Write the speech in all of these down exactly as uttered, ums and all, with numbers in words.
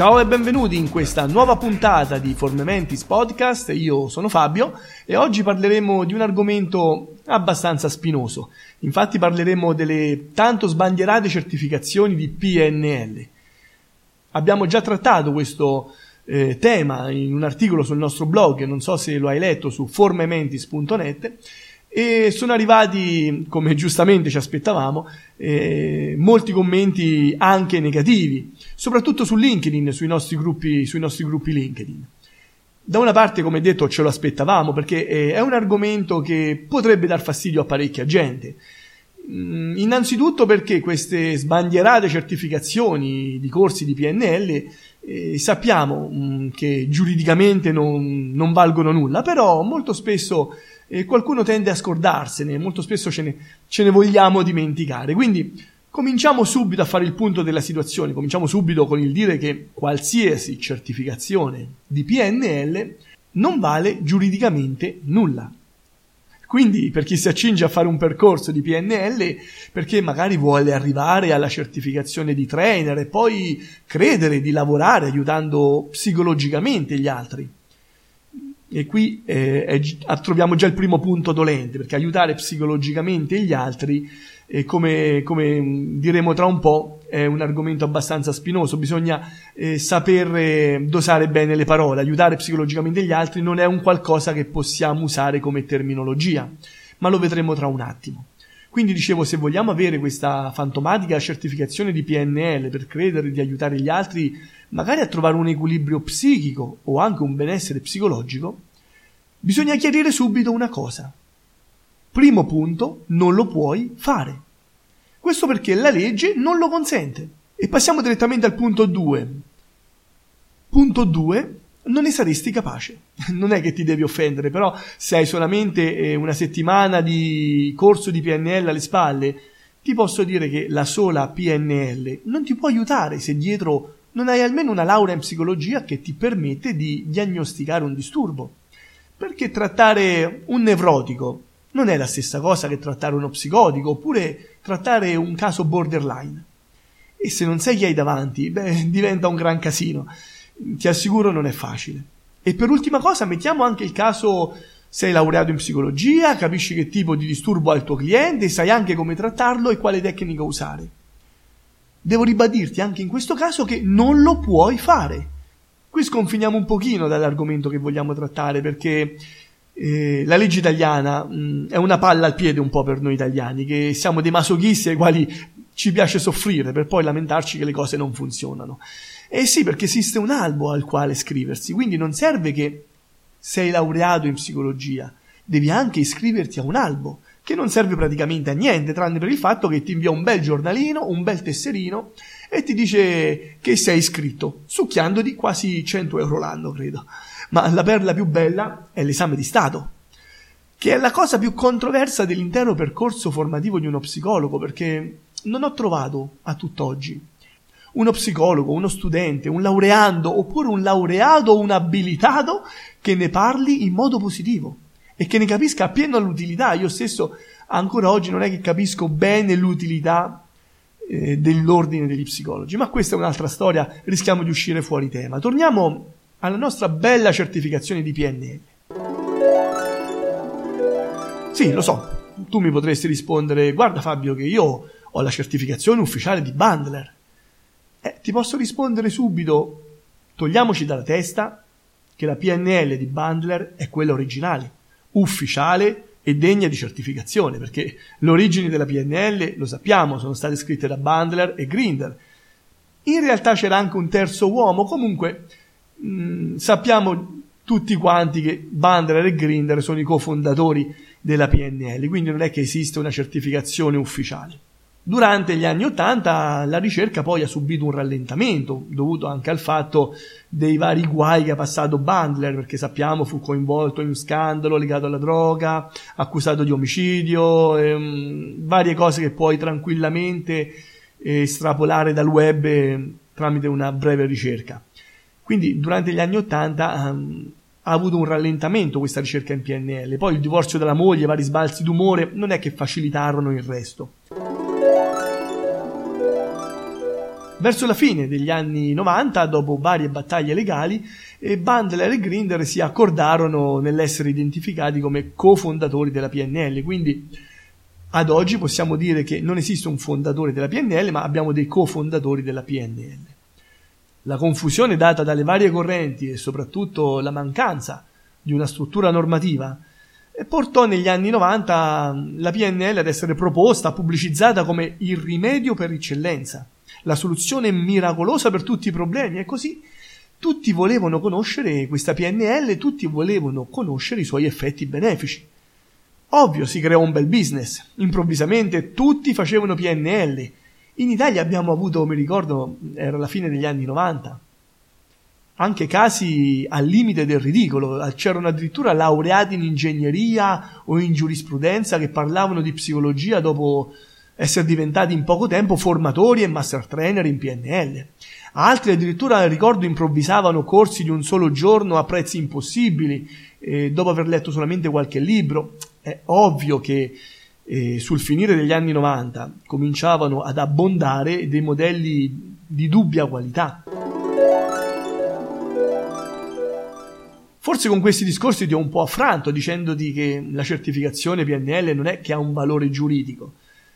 Ciao e benvenuti in questa nuova puntata di Formae Mentis Podcast, io sono Fabio e oggi parleremo di un argomento abbastanza spinoso, infatti parleremo delle tanto sbandierate certificazioni di P N L. Abbiamo già trattato questo eh, tema in un articolo sul nostro blog, non so se lo hai letto, su formae mentis punto net, e sono arrivati, come giustamente ci aspettavamo, eh, molti commenti anche negativi, soprattutto su LinkedIn, sui nostri gruppi, sui nostri gruppi LinkedIn. Da una parte, come detto, ce lo aspettavamo perché eh, è un argomento che potrebbe dar fastidio a parecchia gente. Mm, innanzitutto perché queste sbandierate certificazioni di corsi di P N L eh, sappiamo mm, che giuridicamente non, non valgono nulla, però molto spesso E qualcuno tende a scordarsene, molto spesso ce ne, ce ne vogliamo dimenticare. Quindi cominciamo subito a fare il punto della situazione, cominciamo subito con il dire che qualsiasi certificazione di P N L non vale giuridicamente nulla. Quindi per chi si accinge a fare un percorso di P N L, perché magari vuole arrivare alla certificazione di trainer e poi credere di lavorare aiutando psicologicamente gli altri, e qui eh, è, troviamo già il primo punto dolente, perché aiutare psicologicamente gli altri, eh, come, come diremo tra un po', è un argomento abbastanza spinoso. Bisogna eh, saper dosare bene le parole. Aiutare psicologicamente gli altri non è un qualcosa che possiamo usare come terminologia, ma lo vedremo tra un attimo. Quindi dicevo, se vogliamo avere questa fantomatica certificazione di P N L per credere di aiutare gli altri magari a trovare un equilibrio psichico o anche un benessere psicologico, bisogna chiarire subito una cosa. Primo punto, non lo puoi fare. Questo perché la legge non lo consente. E passiamo direttamente al punto due. Punto due, non ne saresti capace. Non è che ti devi offendere, però se hai solamente una settimana di corso di P N L alle spalle, ti posso dire che la sola P N L non ti può aiutare se dietro non hai almeno una laurea in psicologia che ti permette di diagnosticare un disturbo. Perché trattare un nevrotico non è la stessa cosa che trattare uno psicotico, oppure trattare un caso borderline. E se non sai chi hai davanti, beh, diventa un gran casino. Ti assicuro, non è facile. E per ultima cosa, mettiamo anche il caso: sei laureato in psicologia, capisci che tipo di disturbo ha il tuo cliente, sai anche come trattarlo e quale tecnica usare. Devo ribadirti anche in questo caso che non lo puoi fare. Qui sconfiniamo un pochino dall'argomento che vogliamo trattare, perché eh, la legge italiana mh, è una palla al piede un po' per noi italiani, che siamo dei masochisti ai quali ci piace soffrire per poi lamentarci che le cose non funzionano. E sì, perché esiste un albo al quale iscriversi, quindi non serve che sei laureato in psicologia, devi anche iscriverti a un albo che non serve praticamente a niente, tranne per il fatto che ti invia un bel giornalino, un bel tesserino e ti dice che sei iscritto, succhiandoti quasi cento euro l'anno, credo. Ma la perla più bella è l'esame di Stato, che è la cosa più controversa dell'intero percorso formativo di uno psicologo, perché non ho trovato a tutt'oggi uno psicologo, uno studente, un laureando, oppure un laureato o un abilitato che ne parli in modo positivo e che ne capisca appieno l'utilità. Io stesso ancora oggi non è che capisco bene l'utilità eh, dell'ordine degli psicologi, ma questa è un'altra storia, rischiamo di uscire fuori tema. Torniamo alla nostra bella certificazione di P N L. Sì, lo so, tu mi potresti rispondere: guarda Fabio, che io ho la certificazione ufficiale di Bandler. Eh, ti posso rispondere subito: togliamoci dalla testa che la P N L di Bandler è quella originale, ufficiale e degna di certificazione, perché le origini della P N L, lo sappiamo, sono state scritte da Bandler e Grinder. In realtà c'era anche un terzo uomo, comunque mh, sappiamo tutti quanti che Bandler e Grinder sono i cofondatori della P N L, quindi non è che esiste una certificazione ufficiale. Durante gli anni Ottanta la ricerca poi ha subito un rallentamento, dovuto anche al fatto dei vari guai che ha passato Bandler, perché sappiamo fu coinvolto in un scandalo legato alla droga, accusato di omicidio, ehm, varie cose che puoi tranquillamente estrapolare dal web eh, tramite una breve ricerca. Quindi durante gli anni Ottanta ehm, ha avuto un rallentamento questa ricerca in P N L, poi il divorzio della moglie, vari sbalzi d'umore, non è che facilitarono il resto. Verso la fine degli anni novanta, dopo varie battaglie legali, Bandler e Grinder si accordarono nell'essere identificati come cofondatori della P N L, quindi ad oggi possiamo dire che non esiste un fondatore della P N L, ma abbiamo dei cofondatori della P N L. La confusione data dalle varie correnti e soprattutto la mancanza di una struttura normativa portò negli anni novanta la P N L ad essere proposta, pubblicizzata come il rimedio per eccellenza, la soluzione miracolosa per tutti i problemi, e così tutti volevano conoscere questa P N L, tutti volevano conoscere i suoi effetti benefici. Ovvio, si creò un bel business, improvvisamente tutti facevano P N L. In Italia abbiamo avuto, mi ricordo, era la fine degli anni novanta, anche casi al limite del ridicolo, c'erano addirittura laureati in ingegneria o in giurisprudenza che parlavano di psicologia dopo essere diventati in poco tempo formatori e master trainer in P N L. Altri addirittura, ricordo, improvvisavano corsi di un solo giorno a prezzi impossibili, eh, dopo aver letto solamente qualche libro. È ovvio che eh, sul finire degli anni novanta cominciavano ad abbondare dei modelli di dubbia qualità. Forse con questi discorsi ti ho un po' affranto dicendoti che la certificazione P N L non è che ha un valore giuridico.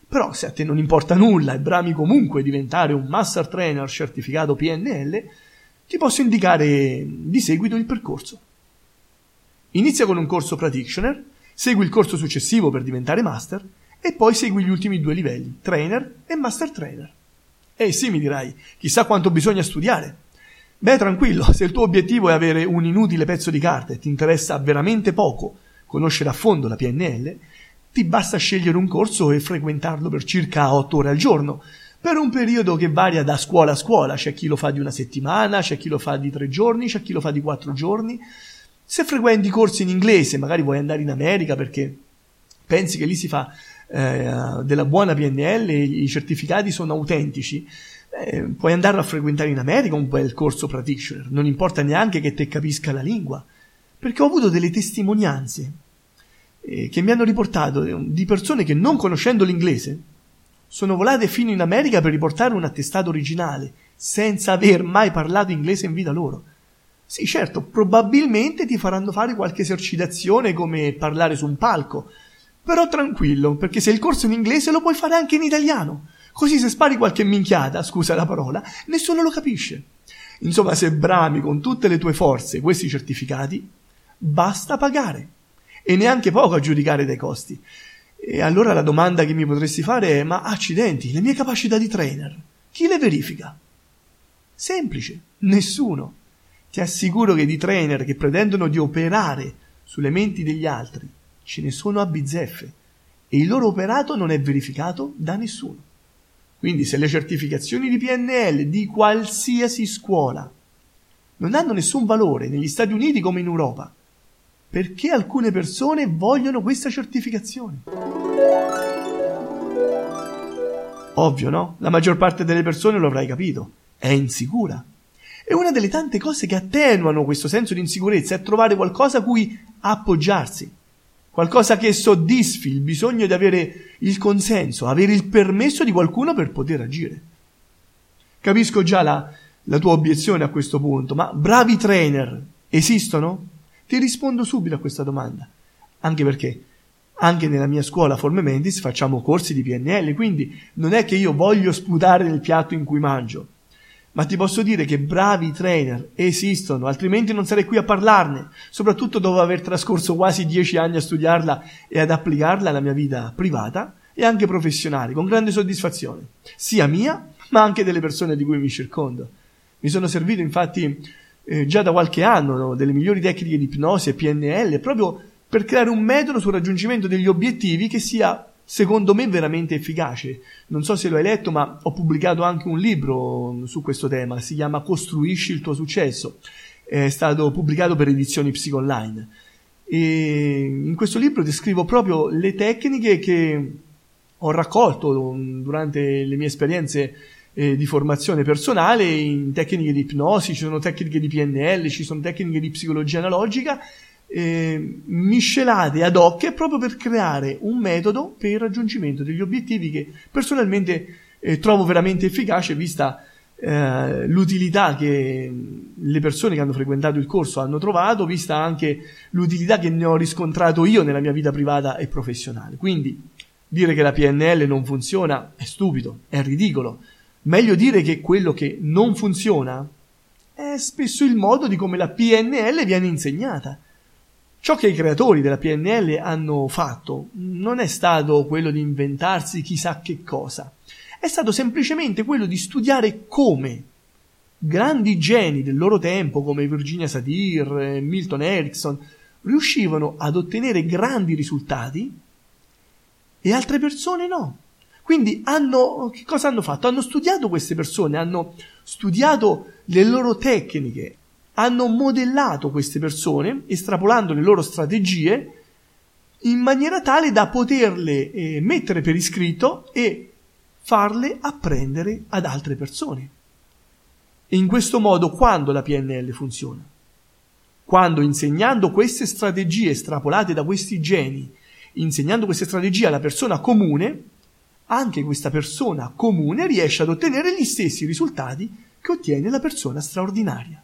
Però se a te non importa nulla e brami comunque diventare un master trainer certificato P N L, ti posso indicare di seguito il percorso. Inizia con un corso practitioner, segui il corso successivo per diventare master e poi segui gli ultimi due livelli, trainer e master trainer. E sì, mi dirai, chissà quanto bisogna studiare. Beh, tranquillo, se il tuo obiettivo è avere un inutile pezzo di carta e ti interessa veramente poco conoscere a fondo la P N L, ti basta scegliere un corso e frequentarlo per circa otto ore al giorno, per un periodo che varia da scuola a scuola. C'è chi lo fa di una settimana, c'è chi lo fa di tre giorni, c'è chi lo fa di quattro giorni. Se frequenti corsi in inglese, magari vuoi andare in America perché pensi che lì si fa eh, della buona P N L, i certificati sono autentici, eh, puoi andare a frequentare in America un bel corso practitioner, non importa neanche che te capisca la lingua, perché ho avuto delle testimonianze che mi hanno riportato di persone che, non conoscendo l'inglese, sono volate fino in America per riportare un attestato originale senza aver mai parlato inglese in vita loro. Sì, certo, probabilmente ti faranno fare qualche esercitazione come parlare su un palco, però tranquillo, perché se il corso in inglese lo puoi fare anche in italiano, così se spari qualche minchiata, scusa la parola, nessuno lo capisce. Insomma, se brami con tutte le tue forze questi certificati, basta pagare. E neanche poco a giudicare dai costi. E allora la domanda che mi potresti fare è: ma accidenti, le mie capacità di trainer, chi le verifica? Semplice, nessuno. Ti assicuro che di trainer che pretendono di operare sulle menti degli altri ce ne sono a bizzeffe, e il loro operato non è verificato da nessuno. Quindi se le certificazioni di P N L di qualsiasi scuola non hanno nessun valore negli Stati Uniti come in Europa, perché alcune persone vogliono questa certificazione? Ovvio, no? La maggior parte delle persone, lo avrai capito, è insicura. E una delle tante cose che attenuano questo senso di insicurezza è trovare qualcosa a cui appoggiarsi, qualcosa che soddisfi il bisogno di avere il consenso, avere il permesso di qualcuno per poter agire. Capisco già la, la tua obiezione a questo punto, ma bravi trainer esistono? Ti rispondo subito a questa domanda, anche perché anche nella mia scuola Formae Mentis facciamo corsi di P N L, quindi non è che io voglio sputare nel piatto in cui mangio, ma ti posso dire che bravi trainer esistono, altrimenti non sarei qui a parlarne, soprattutto dopo aver trascorso quasi dieci anni a studiarla e ad applicarla alla mia vita privata e anche professionale, con grande soddisfazione, sia mia ma anche delle persone di cui mi circondo. Mi sono servito infatti Eh, già da qualche anno, no? delle migliori tecniche di ipnosi e P N L, proprio per creare un metodo sul raggiungimento degli obiettivi che sia, secondo me, veramente efficace. Non so se lo hai letto, ma ho pubblicato anche un libro su questo tema, si chiama Costruisci il tuo successo, è stato pubblicato per edizioni PsicoOnline, e in questo libro descrivo proprio le tecniche che ho raccolto durante le mie esperienze Eh, di formazione personale in tecniche di ipnosi. Ci sono tecniche di P N L, ci sono tecniche di psicologia analogica, eh, miscelate ad hoc proprio per creare un metodo per il raggiungimento degli obiettivi che personalmente eh, trovo veramente efficace, vista eh, l'utilità che le persone che hanno frequentato il corso hanno trovato, vista anche l'utilità che ne ho riscontrato io nella mia vita privata e professionale. Quindi dire che la P N L non funziona è stupido, è ridicolo. Meglio dire che quello che non funziona è spesso il modo di come la P N L viene insegnata. Ciò che i creatori della P N L hanno fatto non è stato quello di inventarsi chissà che cosa, è stato semplicemente quello di studiare come grandi geni del loro tempo come Virginia Satir, Milton Erickson, riuscivano ad ottenere grandi risultati e altre persone no. Quindi hanno, che cosa hanno fatto? Hanno studiato queste persone, hanno studiato le loro tecniche, hanno modellato queste persone, estrapolando le loro strategie in maniera tale da poterle eh, mettere per iscritto e farle apprendere ad altre persone. E in questo modo, quando la P N L funziona? Quando insegnando queste strategie estrapolate da questi geni, insegnando queste strategie alla persona comune, anche questa persona comune riesce ad ottenere gli stessi risultati che ottiene la persona straordinaria.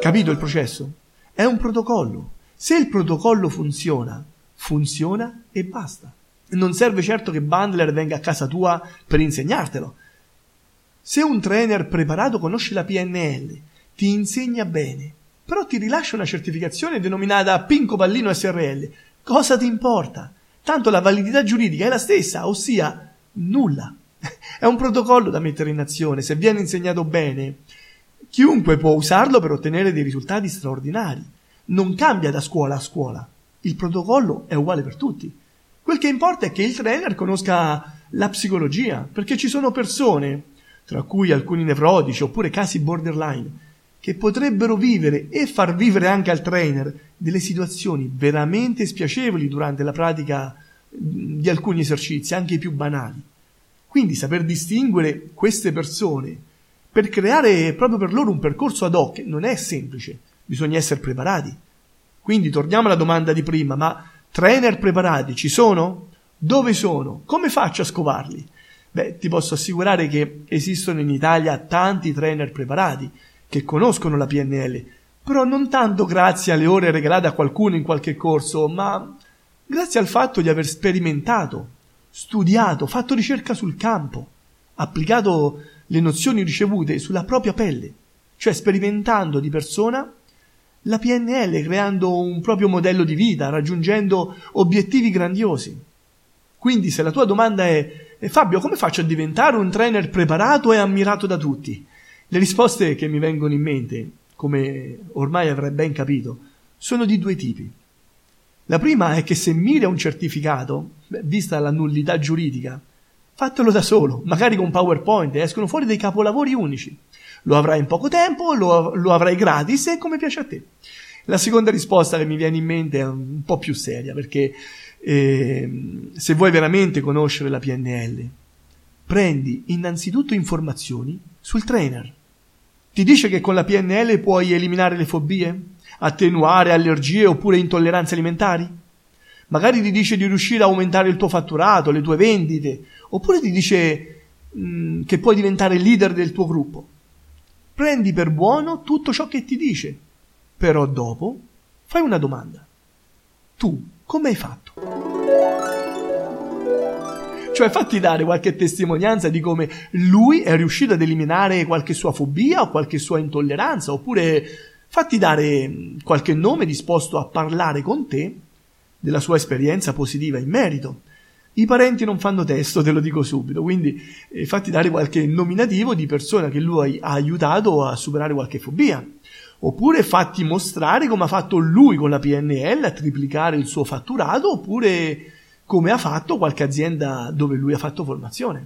Capito il processo? È un protocollo. Se il protocollo funziona, funziona e basta. Non serve certo che Bandler venga a casa tua per insegnartelo. Se un trainer preparato conosce la P N L, ti insegna bene, però ti rilascia una certificazione denominata Pinco Pallino S R L, cosa ti importa? Tanto la validità giuridica è la stessa, ossia nulla. È un protocollo da mettere in azione. Se viene insegnato bene, chiunque può usarlo per ottenere dei risultati straordinari. Non cambia da scuola a scuola. Il protocollo è uguale per tutti. Quel che importa è che il trainer conosca la psicologia, perché ci sono persone, tra cui alcuni nevrotici oppure casi borderline, che potrebbero vivere e far vivere anche al trainer delle situazioni veramente spiacevoli durante la pratica di alcuni esercizi, anche i più banali. Quindi saper distinguere queste persone per creare proprio per loro un percorso ad hoc non è semplice, bisogna essere preparati. Quindi torniamo alla domanda di prima, ma trainer preparati ci sono? Dove sono? Come faccio a scovarli? Beh, ti posso assicurare che esistono in Italia tanti trainer preparati che conoscono la P N L, però non tanto grazie alle ore regalate a qualcuno in qualche corso, ma grazie al fatto di aver sperimentato, studiato, fatto ricerca sul campo, applicato le nozioni ricevute sulla propria pelle, cioè sperimentando di persona la P N L, creando un proprio modello di vita, raggiungendo obiettivi grandiosi. Quindi se la tua domanda è Fabio, come faccio a diventare un trainer preparato e ammirato da tutti? Le risposte che mi vengono in mente, come ormai avrai ben capito, sono di due tipi. La prima è che se miri a un certificato, vista la nullità giuridica, fatelo da solo, magari con PowerPoint, escono fuori dei capolavori unici. Lo avrai in poco tempo, lo, lo avrai gratis e come piace a te. La seconda risposta che mi viene in mente è un po' più seria, perché eh, se vuoi veramente conoscere la P N L, prendi innanzitutto informazioni sul trainer. Ti dice che con la P N L puoi eliminare le fobie, attenuare allergie oppure intolleranze alimentari? Magari ti dice di riuscire a aumentare il tuo fatturato, le tue vendite, oppure ti dice mh, che puoi diventare leader del tuo gruppo. Prendi per buono tutto ciò che ti dice, però dopo fai una domanda. Tu come hai fatto? Cioè fatti dare qualche testimonianza di come lui è riuscito ad eliminare qualche sua fobia o qualche sua intolleranza, oppure fatti dare qualche nome disposto a parlare con te della sua esperienza positiva in merito. I parenti non fanno testo, te lo dico subito, quindi eh, fatti dare qualche nominativo di persona che lui ha aiutato a superare qualche fobia, oppure fatti mostrare come ha fatto lui con la P N L a triplicare il suo fatturato, oppure come ha fatto qualche azienda dove lui ha fatto formazione,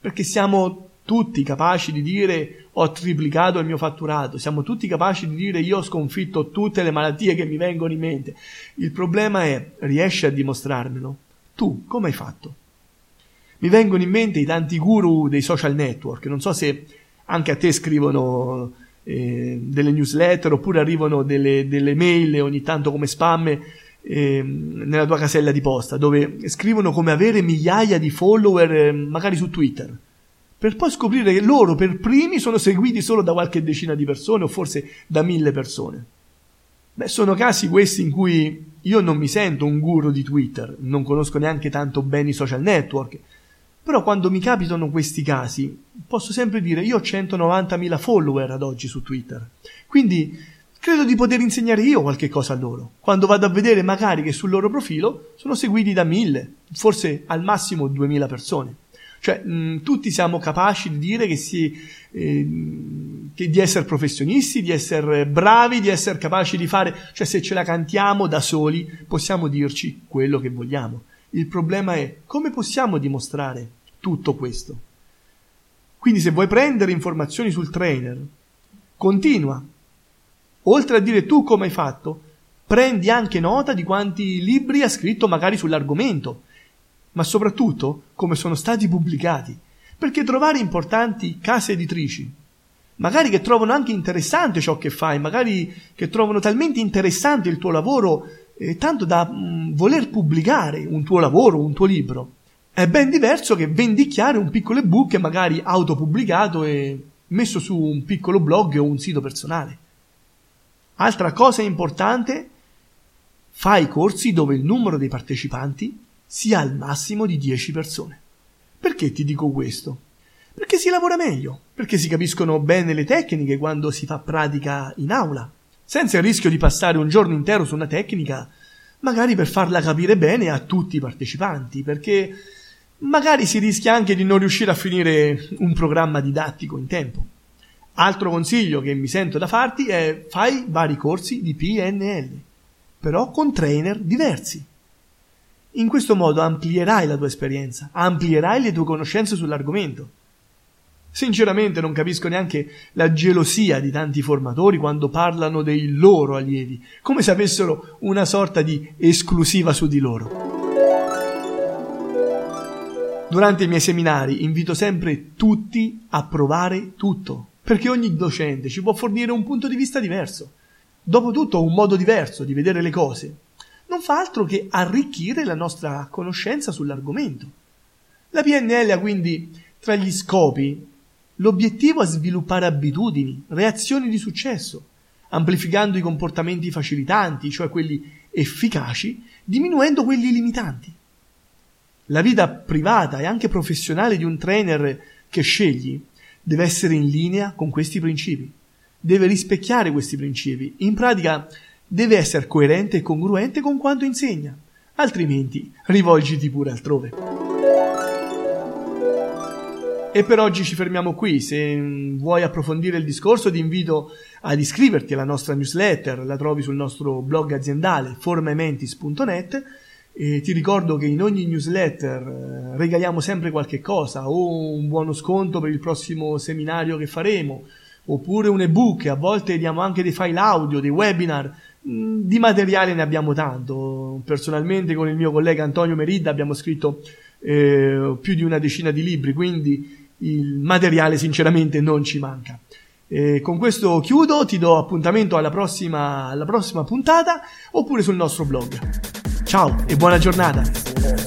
perché siamo tutti capaci di dire ho triplicato il mio fatturato, siamo tutti capaci di dire io ho sconfitto tutte le malattie che mi vengono in mente. Il problema è, riesci a dimostrarmelo? Tu come hai fatto? Mi vengono in mente i tanti guru dei social network, non so se anche a te scrivono eh, delle newsletter oppure arrivano delle, delle mail ogni tanto come spam eh, nella tua casella di posta, dove scrivono come avere migliaia di follower eh, magari su Twitter. per poi scoprire che loro per primi sono seguiti solo da qualche decina di persone o forse da mille persone. Beh, sono casi questi in cui io non mi sento un guru di Twitter, non conosco neanche tanto bene i social network, però quando mi capitano questi casi posso sempre dire: io ho centonovantamila follower ad oggi su Twitter, quindi credo di poter insegnare io qualche cosa a loro, quando vado a vedere magari che sul loro profilo sono seguiti da mille, forse al massimo duemila persone. Cioè mh, tutti siamo capaci di dire che si, eh, che di essere professionisti, di essere bravi, di essere capaci di fare, cioè se ce la cantiamo da soli possiamo dirci quello che vogliamo. Il problema è come possiamo dimostrare tutto questo. Quindi se vuoi prendere informazioni sul trainer, continua. Oltre a dire tu come hai fatto, prendi anche nota di quanti libri ha scritto magari sull'argomento, ma soprattutto come sono stati pubblicati, perché trovare importanti case editrici, magari che trovano anche interessante ciò che fai, magari che trovano talmente interessante il tuo lavoro, eh, tanto da mh, voler pubblicare un tuo lavoro, un tuo libro, è ben diverso che vendicchiare un piccolo ebook magari autopubblicato e messo su un piccolo blog o un sito personale. Altra cosa importante, fai corsi dove il numero dei partecipanti sia al massimo di dieci persone. Perché ti dico questo? Perché si lavora meglio, perché si capiscono bene le tecniche quando si fa pratica in aula, senza il rischio di passare un giorno intero su una tecnica, magari per farla capire bene a tutti i partecipanti, perché magari si rischia anche di non riuscire a finire un programma didattico in tempo. Altro consiglio che mi sento da farti è: fai vari corsi di P N L, però con trainer diversi. In questo modo amplierai la tua esperienza, amplierai le tue conoscenze sull'argomento. Sinceramente non capisco neanche la gelosia di tanti formatori quando parlano dei loro allievi, come se avessero una sorta di esclusiva su di loro. Durante i miei seminari invito sempre tutti a provare tutto, perché ogni docente ci può fornire un punto di vista diverso, dopotutto un modo diverso di vedere le cose. Non fa altro che arricchire la nostra conoscenza sull'argomento. La P N L ha quindi tra gli scopi l'obiettivo a sviluppare abitudini, reazioni di successo, amplificando i comportamenti facilitanti, cioè quelli efficaci, diminuendo quelli limitanti. La vita privata e anche professionale di un trainer che scegli deve essere in linea con questi principi, deve rispecchiare questi principi, in pratica deve essere coerente e congruente con quanto insegna, altrimenti rivolgiti pure altrove. E per oggi ci fermiamo qui. Se vuoi approfondire il discorso ti invito ad iscriverti alla nostra newsletter, la trovi sul nostro blog aziendale formae mentis punto net. E ti ricordo che in ogni newsletter regaliamo sempre qualche cosa, o un buono sconto per il prossimo seminario che faremo, oppure un ebook, a volte diamo anche dei file audio, dei webinar, di materiale ne abbiamo tanto. Personalmente con il mio collega Antonio Merida abbiamo scritto eh, più di una decina di libri, quindi il materiale sinceramente non ci manca. E con questo chiudo, ti do appuntamento alla prossima, alla prossima puntata, oppure sul nostro blog. Ciao e buona giornata!